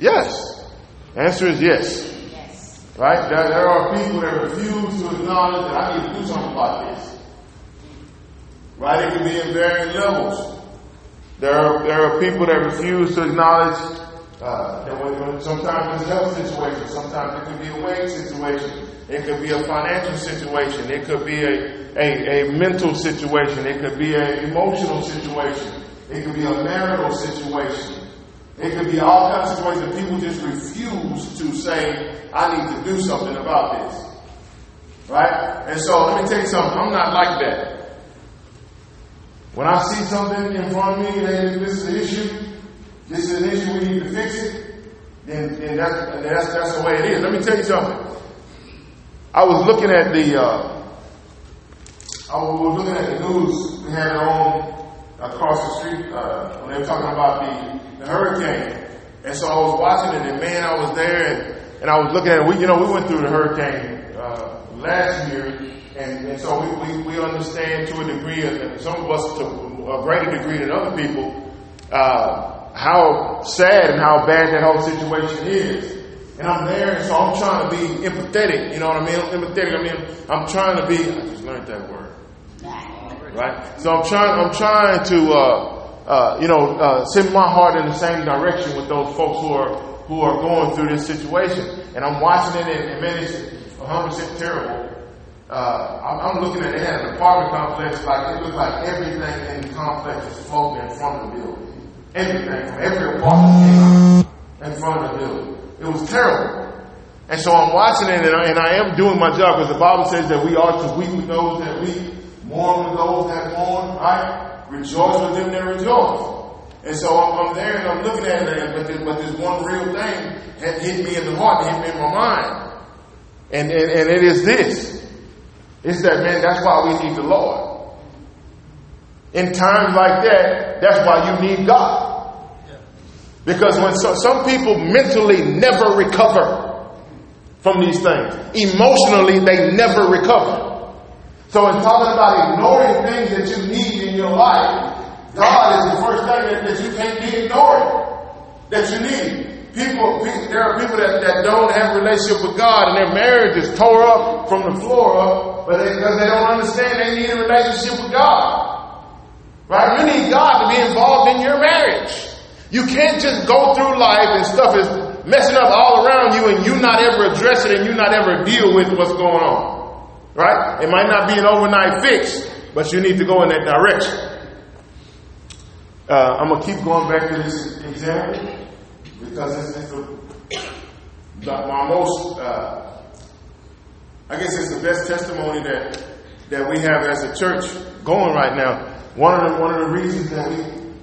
Yes. The answer is yes. Yes. Right? There are people that refuse to acknowledge that I need to do something about this. Right? It can be in varying levels. There are people that refuse to acknowledge that when sometimes it's a health situation, sometimes it can be a weight situation, it could be a financial situation, it could be a mental situation, it could be an emotional situation, it could be a marital situation, it could be all kinds of ways that people just refuse to say, I need to do something about this. Right? And so let me tell you something, I'm not like that. When I see something in front of me, hey, this is an issue, we need to fix it, then that's the way it is. Let me tell you something. I was looking at the news. We had it on across the street when they were talking about the hurricane. And so I was watching it, and man, I was there, and I was looking at it. We went through the hurricane last year. And so we understand to a degree, and some of us to a greater degree than other people, how sad and how bad that whole situation is. And I'm there, and so I'm trying to be empathetic. You know what I mean? Empathetic. I mean, I'm trying to be. I just learned that word, right? So I'm trying to, send my heart in the same direction with those folks who are going through this situation. And I'm watching it, and man, it's 100% terrible. I'm looking at an apartment complex, like it looks like everything in the complex is floating in front of the building. Everything, from every apartment in front of the building. It was terrible. And so I'm watching it, and I am doing my job, because the Bible says that we are to weep with those that weep, mourn with those that mourn, right? Rejoice with them that rejoice. And so I'm there, and I'm looking at it, but this one real thing had hit me in the heart, it hit me in my mind. And it is this. It's that, man, that's why we need the Lord. In times like that, that's why you need God. Because when some people mentally never recover from these things. Emotionally, they never recover. So in talking about ignoring things that you need in your life, God is the first thing that you can't be ignoring, that you need. There are people that don't have a relationship with God, and their marriage is tore up from the floor up, but because they don't understand they need a relationship with God. Right? You need God to be involved in your marriage. You can't just go through life and stuff is messing up all around you, and you not ever address it, and you not ever deal with what's going on. Right? It might not be an overnight fix, but you need to go in that direction. I'm going to keep going back to this example, because it's the best testimony that we have as a church going right now. One of the reasons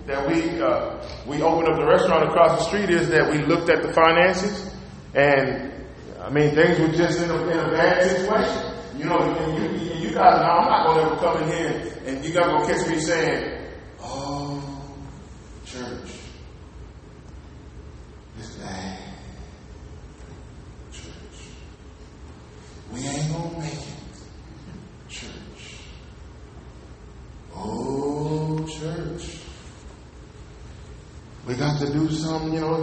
that we opened up the restaurant across the street is that we looked at the finances, and I mean things were just in a bad situation. You know, and you guys know I'm not going to ever come in here and you guys gonna catch me saying, "Oh, church." This bad church. We ain't gonna make it. Church. Oh, church. We got to do something, you know.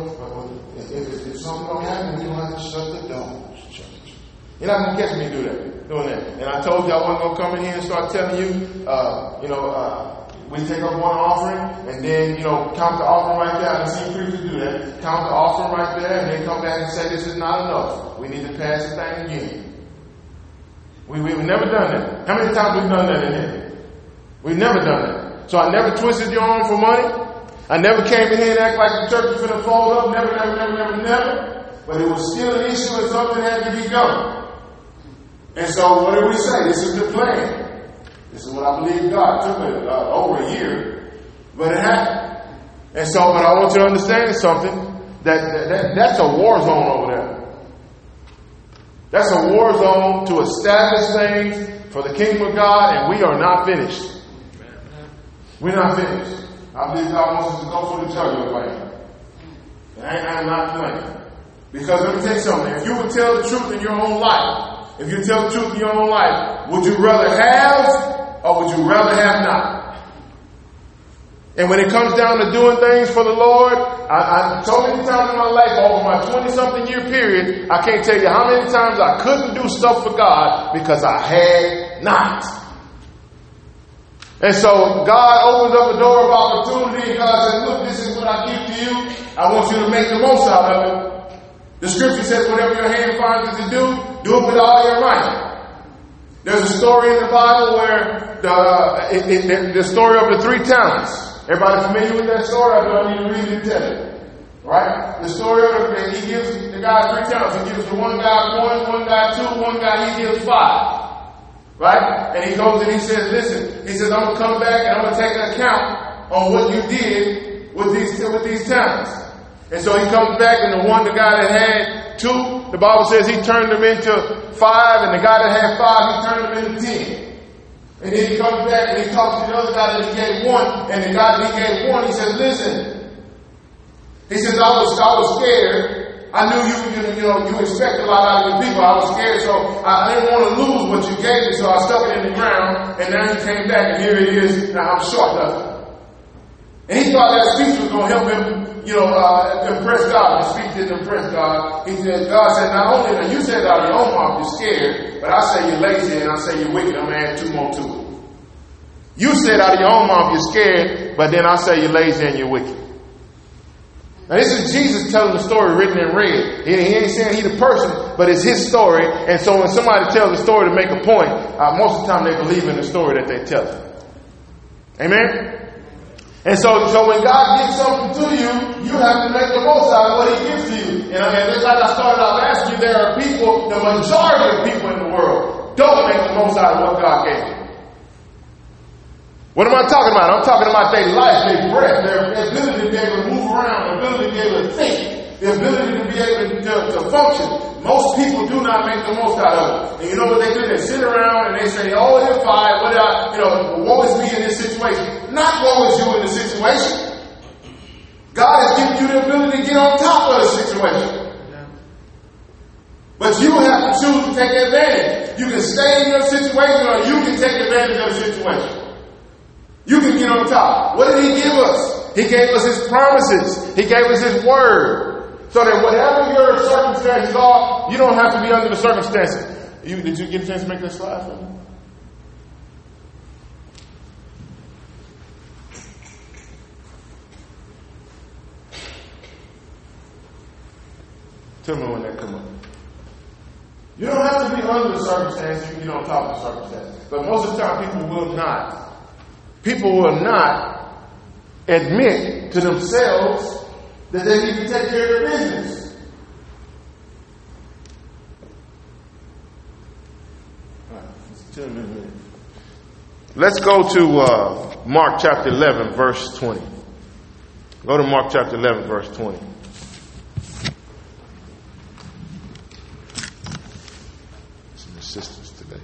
If something don't happen, we don't have to shut the doors, church. You're not gonna catch me doing that. And I told you I wasn't gonna come in here and start telling you, we take up one offering, and then, count the offering right there. I've seen preachers do that. Count the offering right there, and then come back and say, this is not enough. We need to pass the thing again. We've never done that. How many times we've done that in here? We've never done that. So I never twisted your arm for money. I never came in here and act like the church was going to fold up. Never. But it was still an issue, and something had to be done. And so what did we say? This is the plan. This is what I believe God. Took it over a year, but it happened. And so, but I want you to understand something. That's a war zone over there. That's a war zone to establish things for the kingdom of God, and we are not finished. We're not finished. I believe God wants us to go for the jugular right now. I'm not playing. Because let me tell you something. If you would tell the truth in your own life, would you rather have or would you rather have not? And when it comes down to doing things for the Lord, I so many times in my life, over my 20-something year period, I can't tell you how many times I couldn't do stuff for God because I had not. And so God opens up a door of opportunity, and God says, look, this is what I give to you. I want you to make the most out of it. The scripture says, whatever your hand finds you to do it with all your might. There's a story in the Bible where the story of the 3 talents. Everybody familiar with that story? I don't need to read it and tell it. Right? The story of that he gives the guy 3 talents. He gives the one guy 1, one guy 2, one guy he gives 5. Right? And he goes and he says, listen, he says, I'm going to come back and I'm going to take an account on what you did with these talents. And so he comes back and the guy that had 2, the Bible says he turned them into 5, and the guy that had 5, he turned them into 10. And then he comes back and he talks to the other guy that he gave 1. And the guy that he gave 1, he says, listen. He says, I was scared. I knew you expect a lot out of your people. I was scared, so I didn't want to lose what you gave me, so I stuck it in the ground. And now he came back, and here it is. Now I'm short of it. And he thought that speech was going to help him, impress God. The speech didn't impress God. He said, God said, not only that you said out of your own mouth, you're scared, but I say you're lazy and I say you're wicked. I'm going to add 2 more to it. You said out of your own mouth, you're scared, but then I say you're lazy and you're wicked. Now this is Jesus telling the story written in red. He ain't saying he's the person, but it's his story. And so when somebody tells a story to make a point, most of the time they believe in the story that they tell. Amen? And so when God gives something to you, you have to make the most out of what he gives to you. And just like I started out last year, there are people, the majority of people in the world, don't make the most out of what God gave them. What am I talking about? I'm talking about their life, their breath, their ability to be able to move around, their ability to be able to think, their ability to be able to function. Most people do not make the most out of it. And you know what they do? They sit around and they say, oh, if I, what I, woe is me in this situation. Not woe is you in the situation. God has given you the ability to get on top of the situation. But you have to choose to take advantage. You can stay in your situation or you can take advantage of the situation. You can get on top. What did he give us? He gave us his promises. He gave us his word. So that whatever your circumstances are, you don't have to be under the circumstances. Did you get a chance to make that slide for me? Tell me when that comes up. You don't have to be under the circumstances. You can get on top of the circumstances. But most of the time, people will not admit to themselves that they need to take care of their business. All right, let's go to Mark chapter 11, verse 20. Go to Mark chapter 11, verse 20. Some assistance today.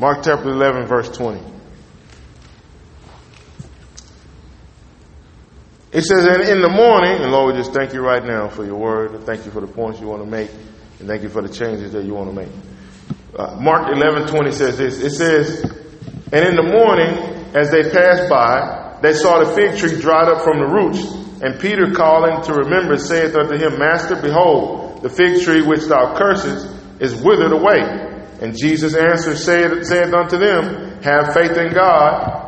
Mark chapter 11, verse 20. It says, and in the morning, and Lord, we just thank you right now for your word. And thank you for the points you want to make. And thank you for the changes that you want to make. Mark 11:20 says this. It says, and in the morning, as they passed by, they saw the fig tree dried up from the roots. And Peter, calling to remember, saith unto him, Master, behold, the fig tree which thou cursest is withered away. And Jesus answered, said unto them, have faith in God.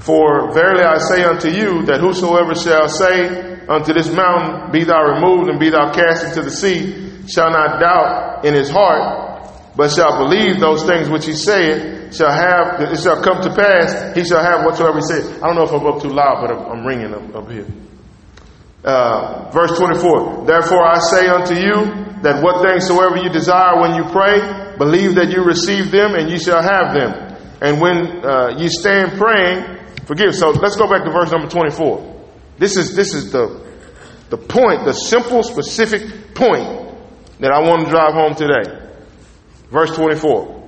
For verily I say unto you, that whosoever shall say unto this mountain, be thou removed and be thou cast into the sea, shall not doubt in his heart, but shall believe those things which he saith, it shall come to pass, he shall have whatsoever he saith. I don't know if I'm up too loud, but I'm ringing up here. Verse 24, therefore I say unto you, that what things soever you desire when you pray, believe that you receive them and you shall have them. And when you stand praying, forgive. So let's go back to verse number 24. This is the point, the simple, specific point that I want to drive home today. Verse 24.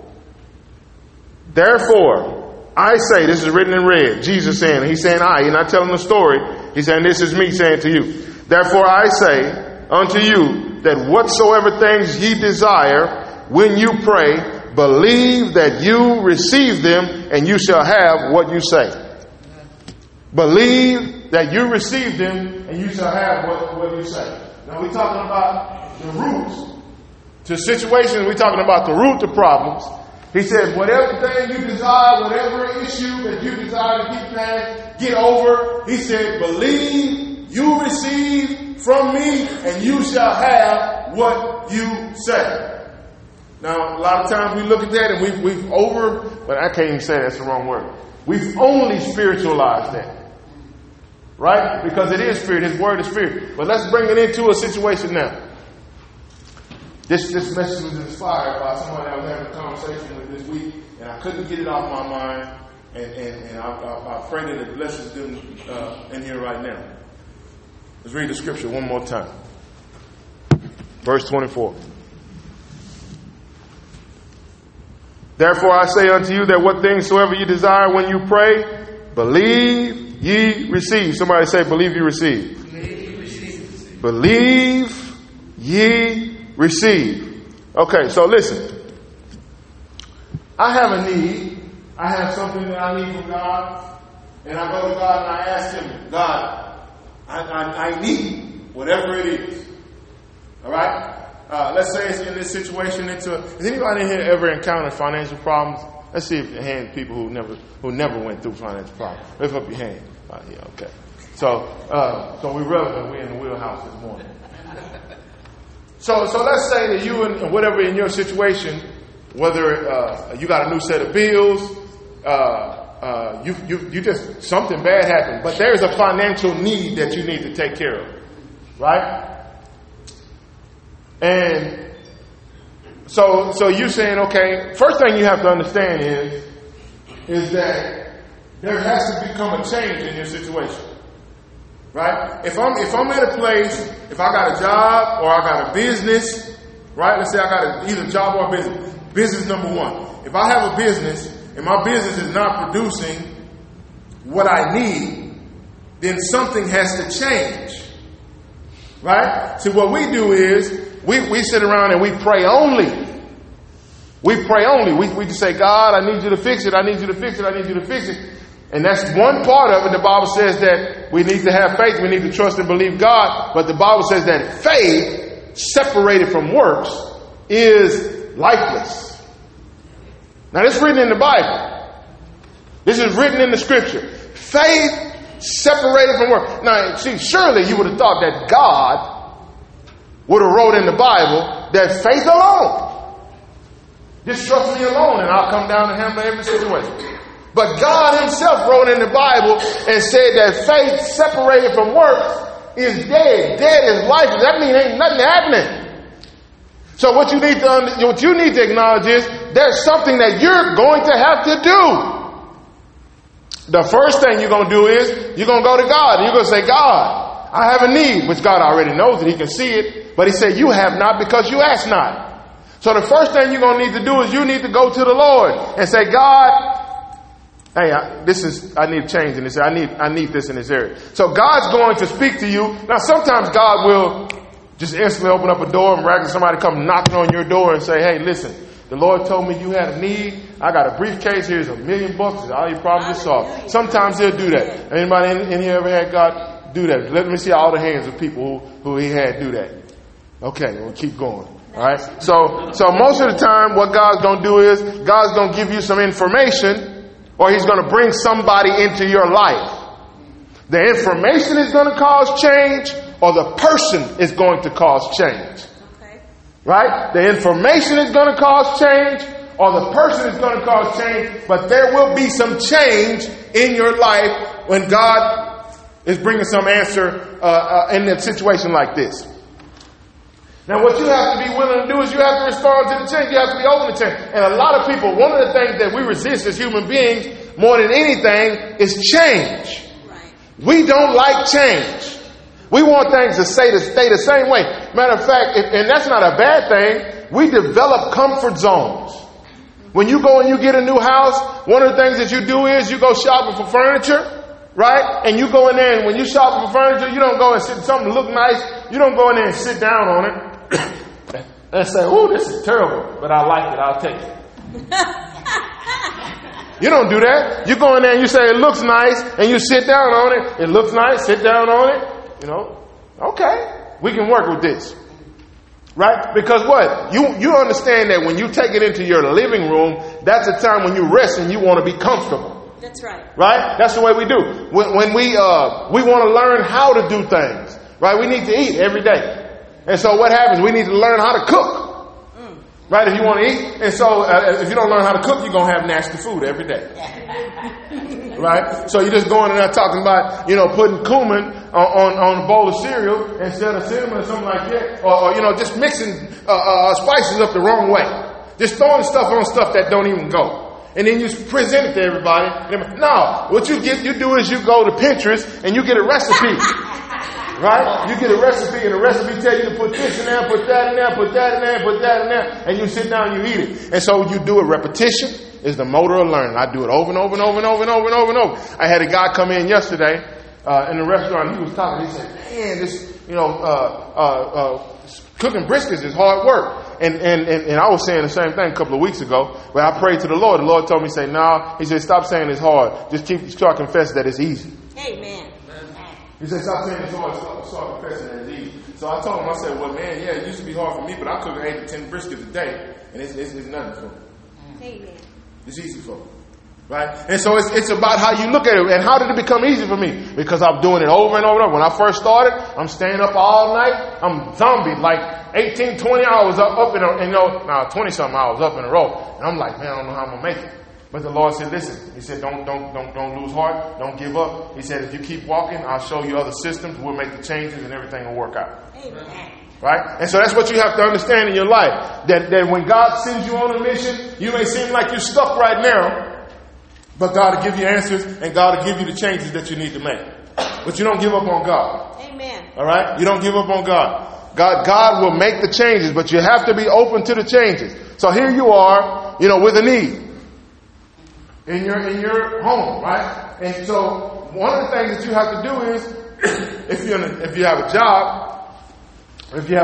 Therefore, I say, this is written in red, Jesus saying, he's saying I, he's not telling the story. He's saying, this is me saying to you. Therefore, I say unto you, that whatsoever things ye desire, When you pray, believe that you receive them and you shall have what you say. Believe that you receive them and you shall have what you say. Now we're talking about the roots to situations. We're talking about the root to problems. He said, whatever thing you desire, whatever issue that you desire to get past, get over. He said, believe you receive from me and you shall have what you say. Now, a lot of times we look at that and we've but I can't even say that's the wrong word. We've only spiritualized that. Right? Because it is spirit. His word is spirit. But let's bring it into a situation now. This message was inspired by somebody I was having a conversation with this week, and I couldn't get it off my mind, and I pray that it blesses them in here right now. Let's read the scripture one more time. Verse 24. Therefore I say unto you that what things soever you desire when you pray, believe ye receive. Somebody say, believe ye receive. Believe ye receive. Believe ye receive. Okay, so listen. I have a need. I have something that I need from God. And I go to God and I ask Him, God, I need whatever it is. All right? Let's say it's in this situation. Has anybody in here ever encountered financial problems? Let's see if you hand people who never went through financial problems. Lift up your hand. Oh, yeah, okay. So we're relevant. We're in the wheelhouse this morning. So let's say that you and whatever in your situation, whether you got a new set of bills, you just something bad happened, but there's a financial need that you need to take care of, right? And so you're saying, okay, first thing you have to understand is that there has to become a change in your situation, right? If I'm at a place, if I got a job or I got a business, right? Let's say I got either job or business. Business number one. If I have a business and my business is not producing what I need, then something has to change, right? So what we do is, we sit around and we pray only. We pray only. We just say, God, I need you to fix it. I need you to fix it. I need you to fix it. And that's one part of it. The Bible says that we need to have faith. We need to trust and believe God. But the Bible says that faith, separated from works, is lifeless. Now, this is written in the Bible. This is written in the scripture. Faith separated from works. Now, see, surely you would have thought that God would have wrote in the Bible that faith alone, just trust me alone and I'll come down and handle every situation. But God himself wrote in the Bible and said that faith separated from works is dead. Dead is lifeless. That means ain't nothing happening. So what you need to acknowledge is there's something that you're going to have to do. The first thing you're going to do is you're going to go to God and you're going to say, God, I have a need, which God already knows that he can see it. But he said, you have not because you ask not. So the first thing you're going to need to do is you need to go to the Lord and say, God, hey, I need change in this. I need this in this area. So God's going to speak to you. Now, sometimes God will just instantly open up a door and miraculously somebody come knocking on your door and say, hey, listen, the Lord told me you had a need. I got a briefcase. Here's $1 million. All your problems are solved. Sometimes he'll do that. Anybody in here ever had God do that? Let me see all the hands of people who he had do that. Okay, we'll keep going. All right. So most of the time, what God's going to do is God's going to give you some information, or he's going to bring somebody into your life. The information is going to cause change, or the person is going to cause change. Okay. Right? The information is going to cause change, or the person is going to cause change, but there will be some change in your life when God is bringing some answer in a situation like this. Now, what you have to be willing to do is you have to respond to the change. You have to be open to change. And a lot of people, one of the things that we resist as human beings more than anything is change. Right. We don't like change. We want things to stay the same way. Matter of fact, and that's not a bad thing, we develop comfort zones. When you go and you get a new house, one of the things that you do is you go shopping for furniture. Right? And you go in there and when you shop for furniture, you don't go and sit something look nice. You don't go in there and sit down on it. and say, oh, this is terrible, but I like it, I'll take it. You don't do that. You go in there and you say, it looks nice, and you sit down on it. It looks nice, sit down on it. You know, okay, we can work with this. Right? Because what? You understand that when you take it into your living room, that's a time when you rest and you want to be comfortable. That's right. Right? That's the way we do. When we want to learn how to do things. Right? We need to eat every day. And so what happens? We need to learn how to cook. Mm. Right? If you want to eat. And so if you don't learn how to cook, you're going to have nasty food every day. Right? So you're just going in there talking about, you know, putting cumin on a bowl of cereal instead of cinnamon or something like that. Or you know, just mixing spices up the wrong way. Just throwing stuff on stuff that don't even go. And then you present it to everybody. No, what you do is you go to Pinterest and you get a recipe. Right? You get a recipe, and the recipe tells you to put this in there, put that in there, put that in there, put that in there, and you sit down and you eat it. And so you do it. Repetition is the motor of learning. I do it over and over and over and over and over and over and over. I had a guy come in yesterday in the restaurant. He was talking. He said, "Man, this cooking briskets is hard work." And I was saying the same thing a couple of weeks ago, where I prayed to the Lord. The Lord told me, say, no, he said, stop saying it's hard. Just start confessing that it's easy. Amen. He said, stop saying it's hard. Start confessing that it's easy. So I told him, I said, well, man, yeah, it used to be hard for me, but I cook 8 to 10 briskets a day, and it's nothing for me. Amen. It's easy for me. Right? And so it's about how you look at it. And how did it become easy for me? Because I'm doing it over and over and over. When I first started, I'm staying up all night. I'm zombie, like 18, 20 hours up in a, 20 something hours up in a row. And I'm like, man, I don't know how I'm going to make it. But the Lord said, listen, he said, don't lose heart. Don't give up. He said, if you keep walking, I'll show you other systems. We'll make the changes and everything will work out. Amen. Right? And so that's what you have to understand in your life. That when God sends you on a mission, you may seem like you're stuck right now. But God will give you answers, and God will give you the changes that you need to make. But you don't give up on God. Amen. All right? You don't give up on God. God will make the changes, but you have to be open to the changes. So here you are, with a need in your home, right? And so one of the things that you have to do is, if you have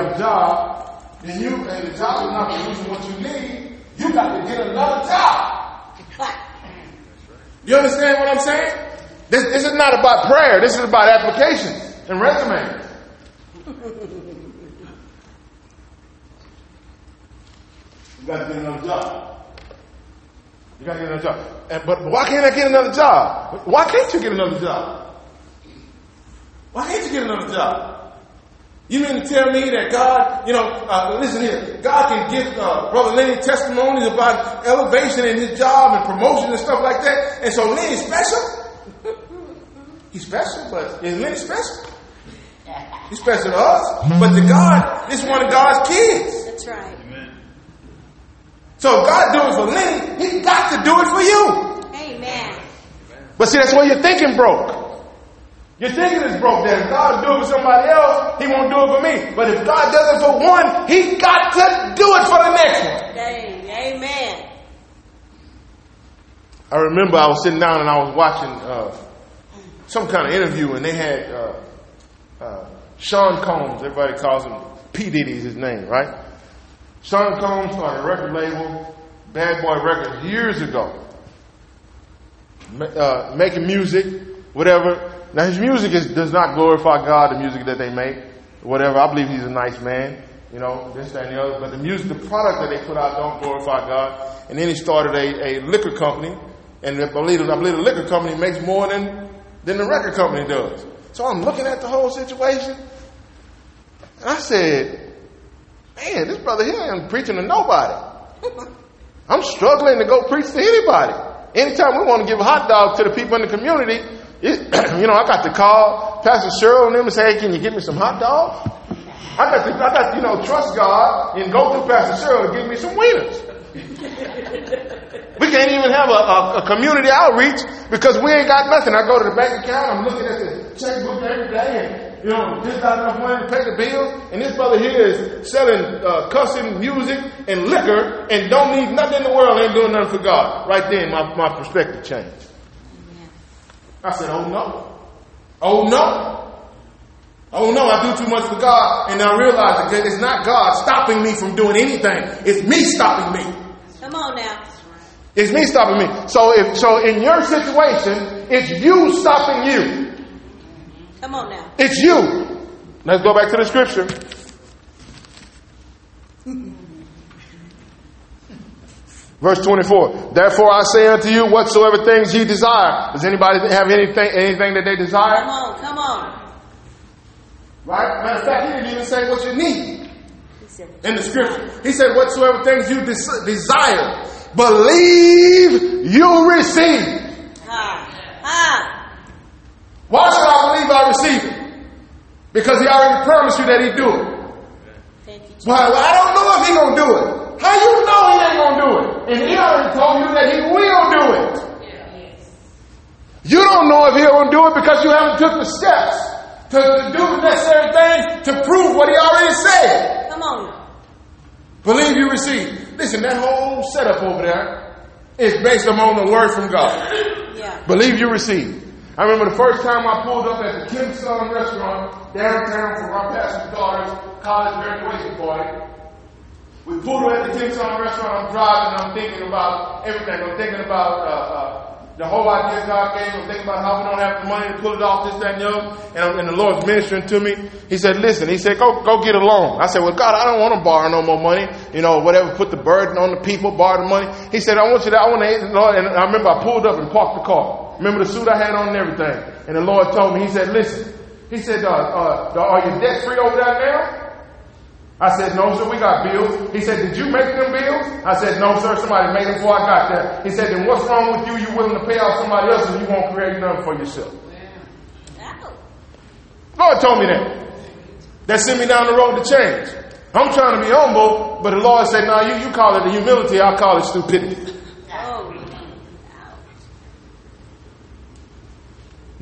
a job, then you and the job is not producing what you need. You got to get another job. You understand what I'm saying? This is not about prayer. This is about applications and resumes. You got to get another job. You got to get another job. But why can't I get another job? Why can't you get another job? Why can't you get another job? You mean to tell me that God, listen here, God can give Brother Lenny testimonies about elevation in his job and promotion and stuff like that, and so Lenny's special? He's special, but is Lenny special? He's special to us, but to God, this is one of God's kids. That's right. Amen. So if God do it for Lenny, He's got to do it for you. Amen. But see, that's where your thinking broke. Your thinking is broke down. If God will do it for somebody else, He won't do it for me. But if God does it for one, He's got to do it for the next one. Amen. I remember I was sitting down and I was watching some kind of interview, and they had Sean Combs. Everybody calls him P. Diddy is his name, right? Sean Combs started a record label, Bad Boy Records, years ago. Making music, whatever. Now, his music does not glorify God, the music that they make, whatever. I believe he's a nice man, this, that, and the other. But the music, the product that they put out don't glorify God. And then he started a liquor company. And I believe the liquor company makes more than the record company does. So I'm looking at the whole situation. And I said, man, this brother here ain't preaching to nobody. I'm struggling to go preach to anybody. Anytime we want to give a hot dog to the people in the community, I got to call Pastor Cheryl and them and say, hey, can you get me some hot dogs? I got to trust God and go through Pastor Cheryl to get me some wieners. We can't even have a community outreach because we ain't got nothing. I go to the bank account, I'm looking at the checkbook every day, and just not enough money to pay the bills. And this brother here is selling cussing music and liquor and don't need nothing in the world, ain't doing nothing for God. Right then, my perspective changed. I said, oh no. Oh no, I do too much for God, and I realize that it's not God stopping me from doing anything. It's me stopping me. Come on now. It's me stopping me. So in your situation, it's you stopping you. Come on now. It's you. Let's go back to the scripture. Verse 24. Therefore I say unto you, whatsoever things ye desire. Does anybody have anything that they desire? Come on, come on. Right? Matter of fact, he didn't even say what you need in the scripture. He said, whatsoever things you desire, believe you receive. Why should I believe I receive it? Because he already promised you that he'd do it. Well, I don't know if he's going to do it. How you know he ain't going to do it? And he already told you that he will do it. Yeah, yes. You don't know if he's going to do it because you haven't took the steps to do the necessary things to prove what he already said. Come on. Believe you receive. Listen, that whole setup over there is based upon the word from God. Yeah. Believe you receive. I remember the first time I pulled up at the Kim Sun restaurant downtown for my pastor's daughter's college graduation party. We pulled up at the Kim Sun restaurant. I'm driving. I'm thinking about everything. I'm thinking about the whole idea God gave. I'm thinking about how we don't have the money to pull it off, this, that, and the other. And the Lord's ministering to me. He said, listen. He said, go get a loan. I said, well, God, I don't want to borrow no more money. You know, whatever. Put the burden on the people. Borrow the money. He said, I want to. And I remember I pulled up and parked the car. Remember the suit I had on and everything. And the Lord told me, he said, listen. He said, are you debt free over there now? I said, no, sir, we got bills. He said, did you make them bills? I said, no, sir, somebody made them before I got there. He said, then what's wrong with you? You're willing to pay off somebody else and you won't create nothing for yourself. Wow. The Lord told me that. That sent me down the road to change. I'm trying to be humble, but the Lord said, no, you call it the humility, I call it stupidity.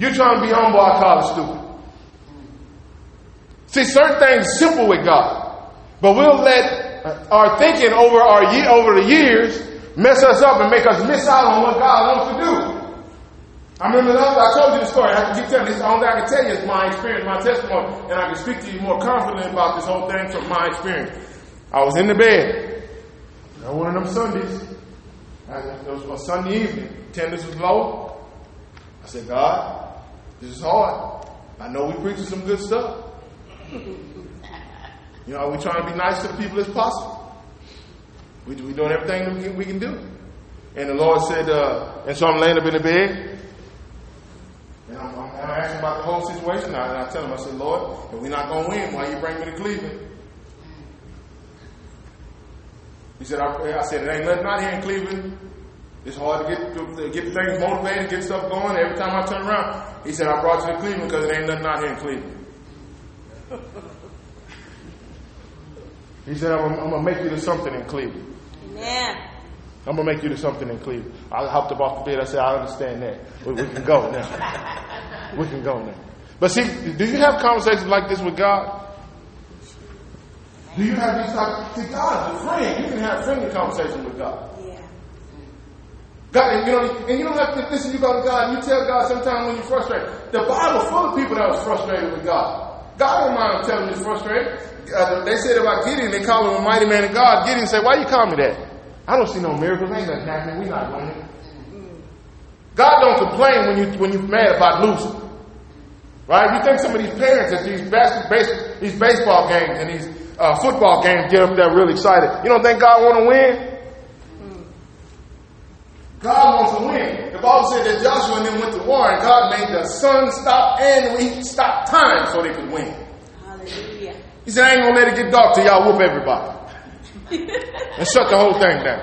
You're trying to be humble, I call it stupid. See, certain things simple with God, but we'll let our thinking over the years mess us up and make us miss out on what God wants to do. I remember I told you the story. I can keep telling this. All I can tell you is my experience, my testimony, and I can speak to you more confidently about this whole thing from my experience. I was in the bed on one of them Sundays. It was a Sunday evening. Attendance was low. I said, God. This is hard. I know we preaching some good stuff. You know, we're trying to be nice to the people as possible. We're doing everything that we can do. And the Lord said, and so I'm laying up in the bed. And I'm asking about the whole situation. And I tell him, I said, Lord, if we're not going to win, why you bring me to Cleveland? He said, I said, it ain't nothing out here in Cleveland. It's hard to get things motivated, get stuff going. Every time I turn around, he said, I brought you to Cleveland because it ain't nothing out here in Cleveland. He said, I'm going to make you to something in Cleveland. Yeah. I'm going to make you to something in Cleveland. I hopped up off the bed. I said, I understand that. We can go now. We can go now. But see, do you have conversations like this with God? Do you have these like, see, God is a friend. You can have friendly conversations with God. God, and you don't have to listen. You go to God and you tell God sometimes when you're frustrated. The Bible is full of people that was frustrated with God. God don't mind telling you he's frustrated. They said about Gideon, they call him a mighty man of God. Gideon said, why you call me that? I don't see no miracles. Ain't nothing happening. We're not winning. God don't complain when you're mad about losing. Right? You think some of these parents at these baseball games and these football games get up there real excited. You don't think God want to win? God wants to win. The Bible said that Joshua and them went to war, and God made the sun stop and he stopped time so they could win. Hallelujah. He said, I ain't going to let it get dark till y'all whoop everybody. And shut the whole thing down.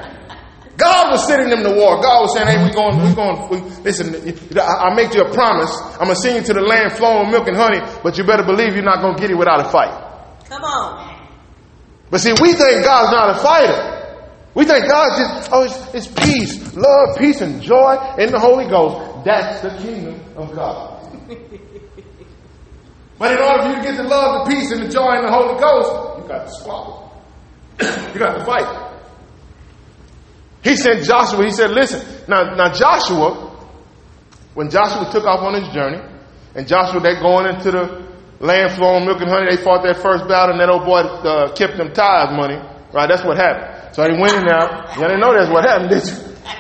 God was sending them to war. God was saying, hey, we're going, listen, I make you a promise. I'm going to send you to the land flowing milk and honey, but you better believe you're not going to get it without a fight. Come on. But see, we think God's not a fighter. We think God just, it's peace, love, peace, and joy in the Holy Ghost. That's the kingdom of God. But in order for you to get the love, the peace, and the joy in the Holy Ghost, you got to squabble. You got to fight. He sent Joshua, he said, listen. Now Joshua, when Joshua took off on his journey, and Joshua, they're going into the Land flowing, milk and honey. They fought that first battle, and that old boy kept them tithe money. Right? That's what happened. So they went in there. Y'all didn't know that's what happened, did you?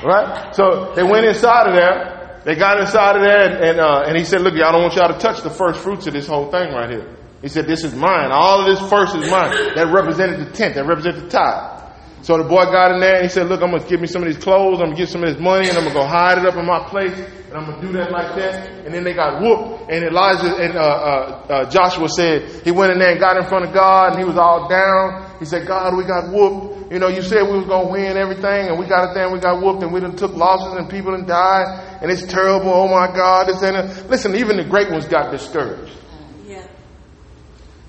Right? So they went inside of there. They got inside of there, and he said, "Look, y'all don't want y'all to touch the first fruits of this whole thing right here." He said, "This is mine. All of this first is mine." That represented the tenth. That represented the tithe. So the boy got in there and he said, "Look, I'm going to give me some of these clothes. I'm going to get some of this money and I'm going to go hide it up in my place. And I'm going to do that like that." And then they got whooped. And Elijah and Joshua said, he went in there and got in front of God and he was all down. He said, "God, we got whooped. You know, you said we was going to win everything and we got it there and we got whooped and we done took losses and people done died. And it's terrible. Oh my God. This and that." Listen, even the great ones got discouraged. Yeah.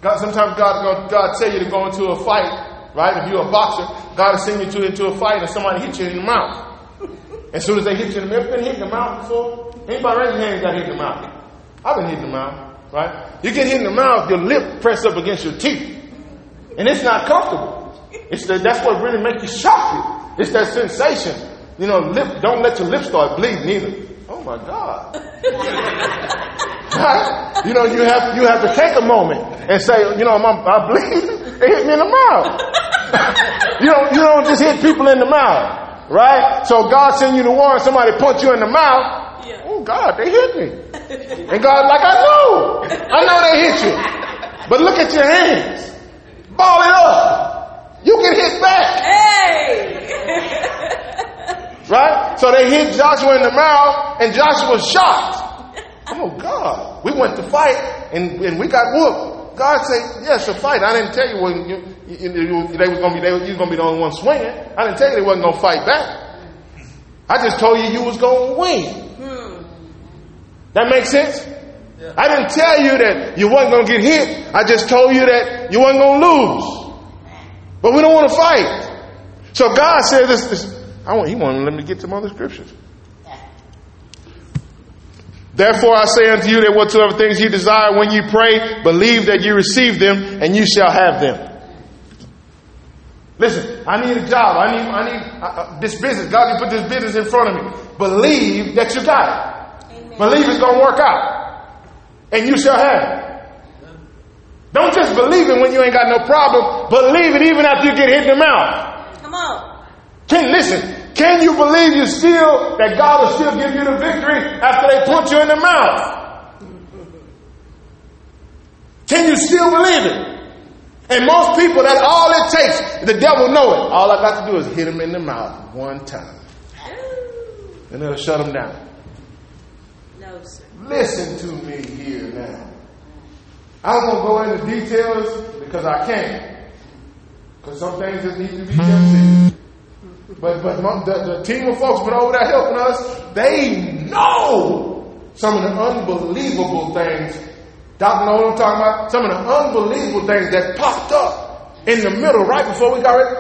God, sometimes God tell you to go into a fight. Right? If you're a boxer, God will send you into a fight and somebody hits you in the mouth. As soon as they hit you in the mouth, have you been hit in the mouth before? Anybody raise your hand and got hit in the mouth? I've been hit in the mouth, right? You get hit in the mouth, your lip press up against your teeth. And it's not comfortable. That's what really makes you shock you. It's that sensation. You know, don't let your lips start bleeding either. Oh my God. Right? You know, you have to take a moment and say, you know, I bleed. They hit me in the mouth. You don't just hit people in the mouth, right? So God send you to war and somebody punch you in the mouth. Yeah. Oh God, they hit me. And God like, I know they hit you. But look at your hands. Ball it up. You can hit back. Hey. Right? So they hit Joshua in the mouth and Joshua's shocked. Oh God, we went to fight and we got whooped. God said, "Yes, a fight. I didn't tell you when you was gonna be the only one swinging. I didn't tell you they wasn't gonna fight back. I just told you was gonna win." That makes sense. Yeah. I didn't tell you that you wasn't gonna get hit. I just told you that you wasn't gonna lose. But we don't want to fight. So God said, He wanted to let me get some other scriptures. "Therefore I say unto you that whatsoever things ye desire when ye pray, believe that ye receive them, and you shall have them." Listen, I need a job. I need this business. God, you put this business in front of me. Believe that you got it. Amen. Believe it's going to work out. And you shall have it. Don't just believe it when you ain't got no problem. Believe it even after you get hit in the mouth. Come on. Can you believe that God will still give you the victory after they put you in the mouth? Can you still believe it? And most people, that's all it takes. The devil know it. All I got to do is hit him in the mouth one time. And it'll shut him down. No, sir. Listen to me here now. I won't go into details because I can't. Because some things just need to be kept. But the team of folks been over there helping us. They know some of the unbelievable things. Doc know what I'm talking about? Some of the unbelievable things that popped up in the middle right before we got ready.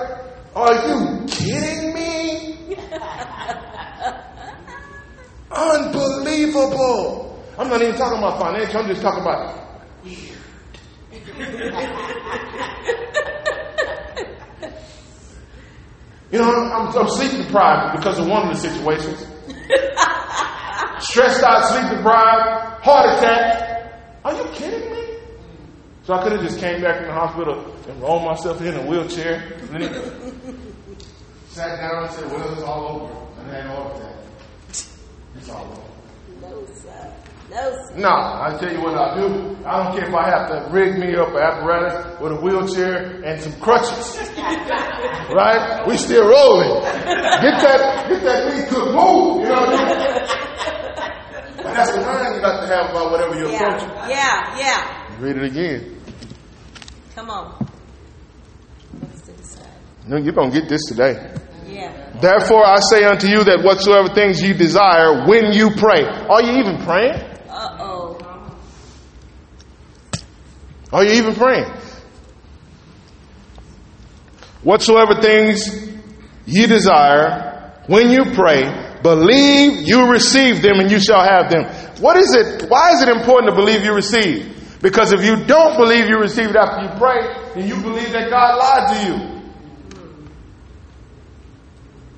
Are you kidding me? Unbelievable. I'm not even talking about financial. I'm just talking about weird. You know, I'm sleep deprived because of one of the situations. Stressed out, sleep deprived, heart attack. Are you kidding me? So I could have just came back from the hospital and rolled myself in a wheelchair. And then sat down and said, "Well, it's all over. I had a heart attack. It's all over." No, sir. No, sir. Nah, I tell you what I'll do. I don't care if I have to rig me up an apparatus with a wheelchair and some crutches. Right? We still rolling. Get that meat cook move. You know what I mean? But that's the line you got to have about whatever you're approaching. Yeah, yeah. Read it again. Come on. Let's decide. No, you're going to get this today. Yeah. "Therefore I say unto you that whatsoever things you desire when you pray." Are you even praying? Are you even praying? "Whatsoever things ye desire, when you pray, believe you receive them and you shall have them." What is it? Why is it important to believe you receive? Because if you don't believe you received after you pray, then you believe that God lied to you.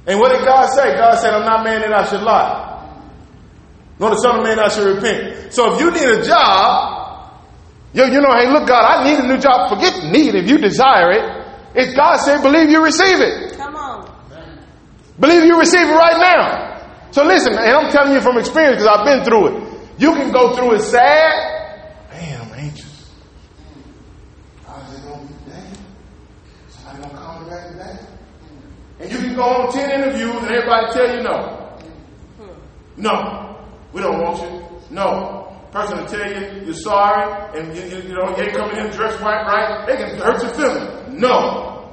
And what did God say? God said, "I'm not man that I should lie, nor the son of man I should repent." So if you need a job, Hey, look, God, I need a new job. Forget need if you desire it. If God said, believe you receive it. Come on. Believe you receive it right now. So listen, and I'm telling you from experience because I've been through it. You can go through it sad. Man, I'm anxious. I was just going to be damn. Somebody going to call me back today. And you can go on 10 interviews and everybody tell you no. No. We don't want you. No. Person will tell you you're sorry and you ain't coming in dressed right. They can hurt your feelings. No.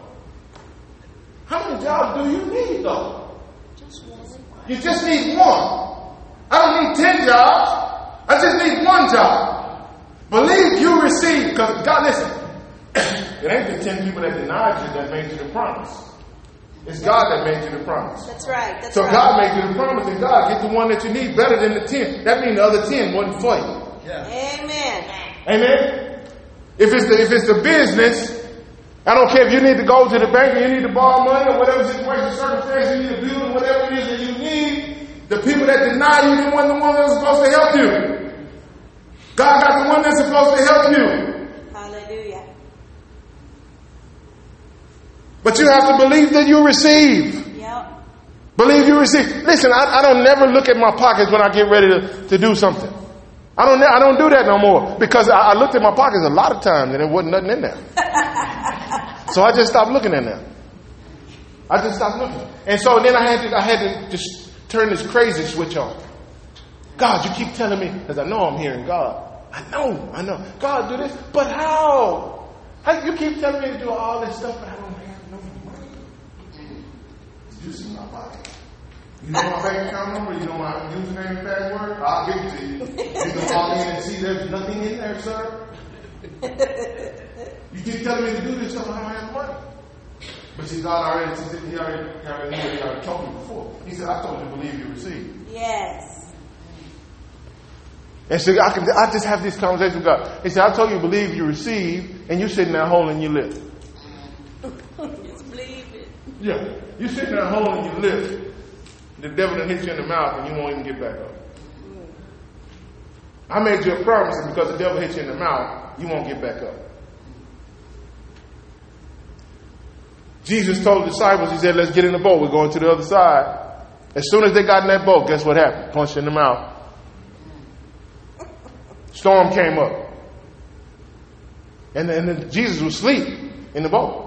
How many jobs do you need though? Just one. You just need one. I don't need 10 jobs. I just need one job. Believe you receive. Because God, listen, it ain't the 10 people that denied you that made you the promise. It's God that made you the promise. That's right. That's so right. God made you the promise, and God get the one that you need better than the 10. That means the other 10 wasn't for you. Yeah. Amen. Amen. If it's the business, I don't care if you need to go to the bank or you need to borrow money or whatever situation, circumstance, you need to build, whatever it is that you need. The people that deny you, the one that's supposed to help you. God got the one that's supposed to help you. Hallelujah. But you have to believe that you receive. Yep. Believe you receive. Listen, I don't never look at my pockets when I get ready to do something. I don't do that no more because I looked at my pockets a lot of times and there wasn't nothing in there. So I just stopped looking in there. I just stopped looking. And so then I had to just turn this crazy switch on. God, you keep telling me, because I know I'm hearing God. I know. God, do this, but how? You keep telling me to do all this stuff, but I don't have no money. You see my body. You know my bank account number? You know my username and password? I'll give it to you. You can log in and see there's nothing in there, sir. You keep telling me to do this stuff, I don't have money. But see, God already told me before. He said, I told you to believe you receive. Yes. And so I just have this conversation with God. He said, I told you to believe you receive, and you sitting there holding your lip. Just believe it. Yeah. You sitting there holding your lip. The devil done hit you in the mouth, and you won't even get back up. Mm. I made you a promise, and because the devil hit you in the mouth, you won't get back up. Jesus told the disciples, he said, let's get in the boat. We're going to the other side. As soon as they got in that boat, guess what happened? Punch in the mouth. Storm came up. And then Jesus was asleep in the boat.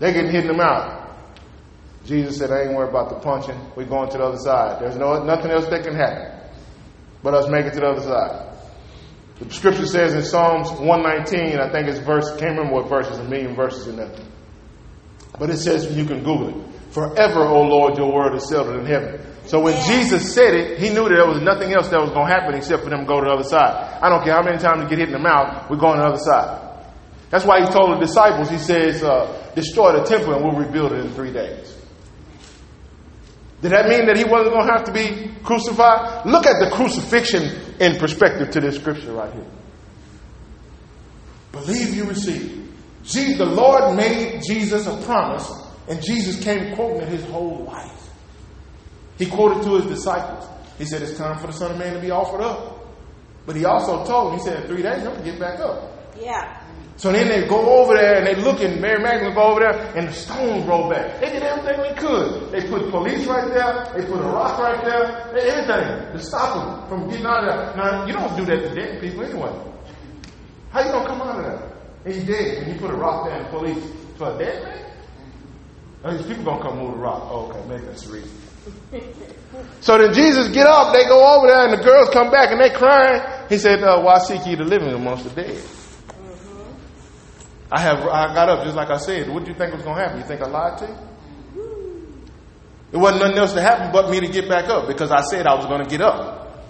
They're getting hit in the mouth. Jesus said, I ain't worried about the punching. We're going to the other side. There's nothing else that can happen but us make it to the other side. The scripture says in Psalms 119, I think it's verse, can't remember what verse, it's a million verses in there. But it says, you can Google it. Forever, O Lord, your word is settled in heaven. So when Jesus said it, he knew that there was nothing else that was going to happen except for them to go to the other side. I don't care how many times you get hit in the mouth, we're going to the other side. That's why he told the disciples, he says, destroy the temple and we'll rebuild it in 3 days. Did that mean that he wasn't going to have to be crucified? Look at the crucifixion in perspective to this scripture right here. Believe you receive. The Lord made Jesus a promise, and Jesus came quoting it his whole life. He quoted to his disciples. He said, it's time for the Son of Man to be offered up. But he also told them, he said, in 3 days, I'm going to get back up. Yeah. So then they go over there and they look, and Mary Magdalene go over there and the stones roll back. They did everything they could. They put police right there. They put a rock right there. They did everything to stop them from getting out of there. Now, you don't do that to dead people anyway. How you going to come out of there? And you dead. And you put a rock there and police. For a dead man? Now, these people going to come move the rock. Oh, okay, maybe that's the reason. So then Jesus get up. They go over there and the girls come back and they crying. He said, why seek ye the living amongst the dead? I got up just like I said. What do you think was going to happen? You think I lied to you? It wasn't nothing else to happen but me to get back up because I said I was going to get up.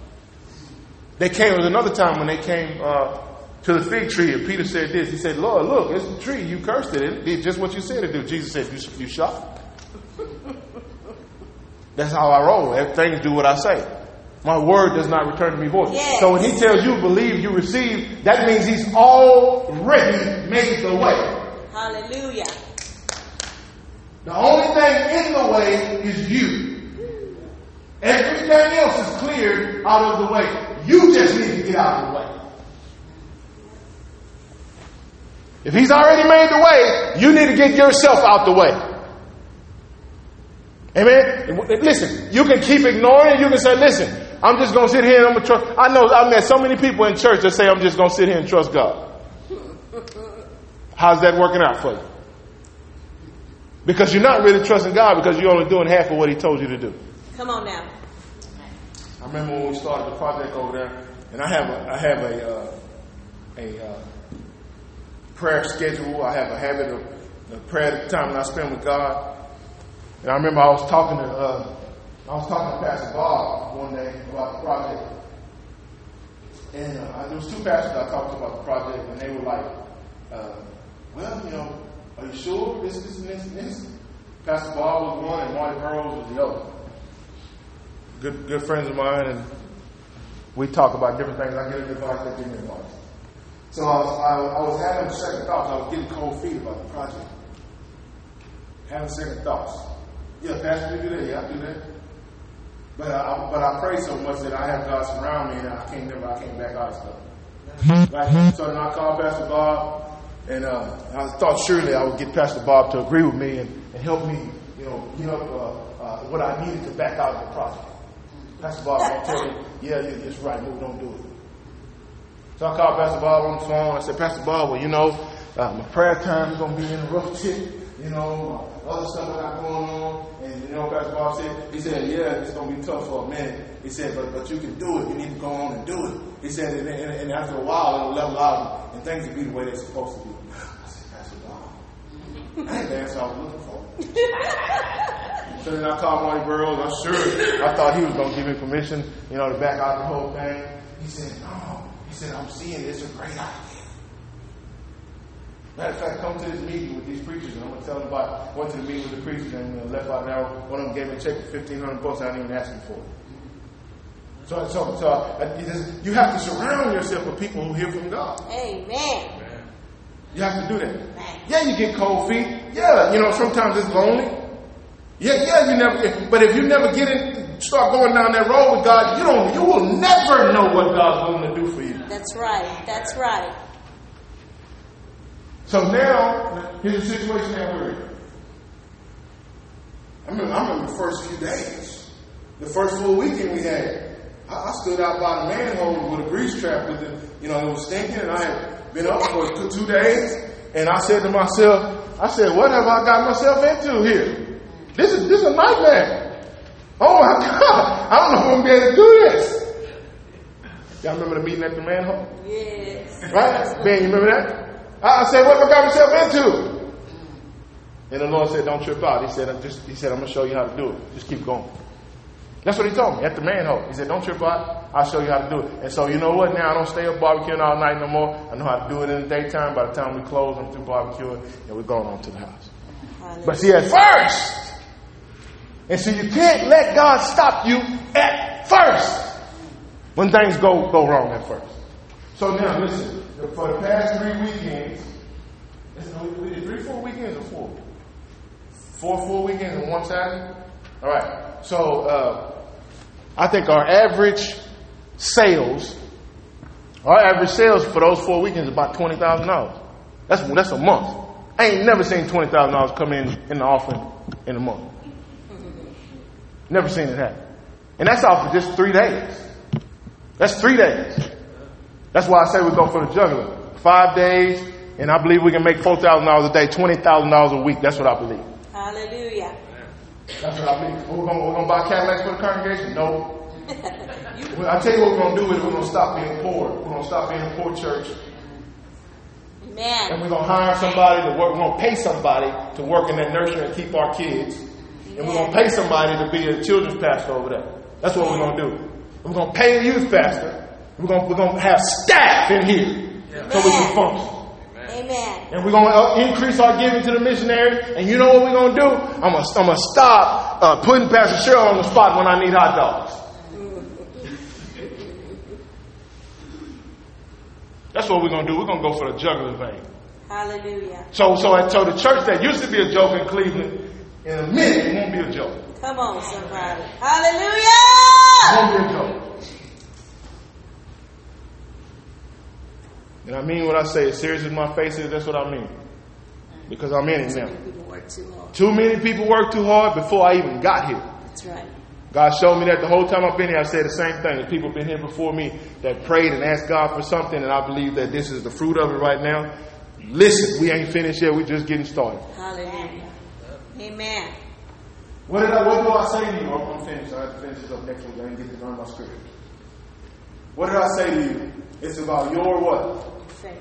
It was another time when they came to the fig tree and Peter said this. He said, Lord, look, it's the tree. You cursed it. It did just what you said it did. Jesus said, you shot. That's how I roll. Things do what I say. My word does not return to me void. Yes. So when he tells you, believe, you receive, that means he's already made the way. Hallelujah. The only thing in the way is you. Everything else is cleared out of the way. You just need to get out of the way. If he's already made the way, you need to get yourself out the way. Amen? Listen, you can keep ignoring it. You can say, listen, I'm just going to sit here and I'm going to trust. I know I've met so many people in church that say, I'm just going to sit here and trust God. How's that working out for you? Because you're not really trusting God, because you're only doing half of what he told you to do. Come on now. I remember when we started the project over there, and I have a prayer schedule. I have a habit of the prayer time that I spend with God. And I remember I was talking to Pastor Bob one day about the project, and there was two pastors I talked to about the project, and they were like, "Well, you know, are you sure this?" Pastor Bob was one, and Marty Burroughs was the other. Good friends of mine, and we talk about different things. I give them advice, they give me advice. So I was having second thoughts. I was getting cold feet about the project. Having second thoughts. Yeah, Pastor, you do that. Yeah, I do that. But I pray so much that I have God surround me, and I can't back out of stuff. Right? So then I called Pastor Bob, and I thought surely I would get Pastor Bob to agree with me and help me, you know, get up what I needed to back out of the project. Pastor Bob, I'll tell you, yeah, it's right. No, don't do it. So I called Pastor Bob on the phone. I said, Pastor Bob, well, you know, my prayer time is going to be interrupted. You know, other stuff I got going on. And you know what Pastor Bob said? He said, yeah, it's going to be tough for a minute. He said, but you can do it. You need to go on and do it. He said, and after a while, it'll level out. And things will be the way they're supposed to be. I said, Pastor Bob, I ain't the answer I was looking for. So then I called Marty Burroughs. I thought he was going to give me permission, you know, to back out the whole thing. He said, no. He said, I'm seeing it's a great idea. Matter of fact, come to this meeting with these preachers, and I'm going to tell them about, went to the meeting with the preachers, and left out an hour. One of them gave me a check for $1,500. I didn't even ask him for it. So you have to surround yourself with people who hear from God. Amen. You have to do that. Yeah, you get cold feet. Yeah, you know, sometimes it's lonely. Yeah, you never. But if you never get in, start going down that road with God, you will never know what God's going to do for you. That's right. That's right. So now, here's the situation that we're in. I remember the first few days, the first full weekend we had. I stood out by the manhole with a grease trap with it. You know, it was stinking, and I had been up for 2 days. And I said to myself, what have I got myself into here? This is a nightmare. Oh my God! I don't know if I'm going to be able to do this. Y'all remember the meeting at the manhole? Yes. Right? Ben, you remember that? I said, what have I got myself into? And the Lord said, don't trip out. He said, I'm going to show you how to do it. Just keep going. That's what he told me at the manhole. He said, don't trip out. I'll show you how to do it. And so you know what? Now I don't stay up barbecuing all night no more. I know how to do it in the daytime. By the time we close, I'm through barbecuing, and we're going on to the house. Hallelujah. But see, at first. And so you can't let God stop you at first. When things go wrong at first. So now, listen. For the past 3 weekends, we did 3 full weekends or 4? 4 full weekends on one Saturday? All right. So, I think our average sales for those 4 weekends is about $20,000. That's a month. I ain't never seen $20,000 come in the offering in a month. Never seen it happen. And that's all for just 3 days. That's 3 days. That's why I say we go for the juggler. 5 days, and I believe we can make $4,000 a day, $20,000 a week. That's what I believe. Hallelujah. That's what I believe. We're going to buy Cadillacs for the congregation? No. I tell you what we're going to do is we're going to stop being poor. We're going to stop being a poor church. Amen. And we're going to hire somebody to work. We're going to pay somebody to work in that nursery and keep our kids. Amen. And we're going to pay somebody to be a children's pastor over there. That's what we're going to do. We're going to pay a youth pastor. We're going to have staff in here. Amen. So we can function. Amen. And we're going to increase our giving to the missionaries. And you know what we're going to do? I'm going to stop putting Pastor Cheryl on the spot when I need hot dogs. That's what we're going to do. We're going to go for the juggling vein. Hallelujah. So the church that used to be a joke in Cleveland, in a minute it won't be a joke. Come on, somebody. Hallelujah. It won't be a joke. And I mean what I say. As serious as my face is, that's what I mean. Because I'm in it now. Too many people work too hard before I even got here. That's right. God showed me that the whole time I've been here. I said the same thing. There's people been here before me that prayed and asked God for something, and I believe that this is the fruit of it right now. Listen, we ain't finished yet. We're just getting started. Hallelujah. Amen. What do I say to you? I'm finished. I have to finish this up next week. I didn't get to learn my script. What did I say to you? It's about your what? Faith.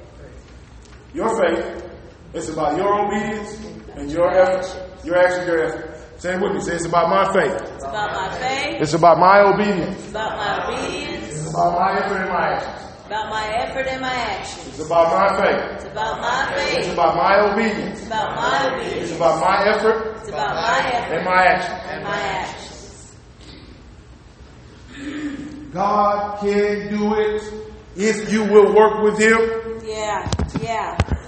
Your faith. It's about your obedience and your effort. Your action, your effort. Say it with me. Say, it's about my faith. It's about my faith. It's about my obedience. It's about my obedience. It's about my effort and my actions. It's about my effort and my actions. It's about my faith. It's about my faith. It's about my obedience. It's about my obedience. It's about my effort. It's about my effort and my actions. And my actions. God can do it if you will work with Him. Yeah, yeah.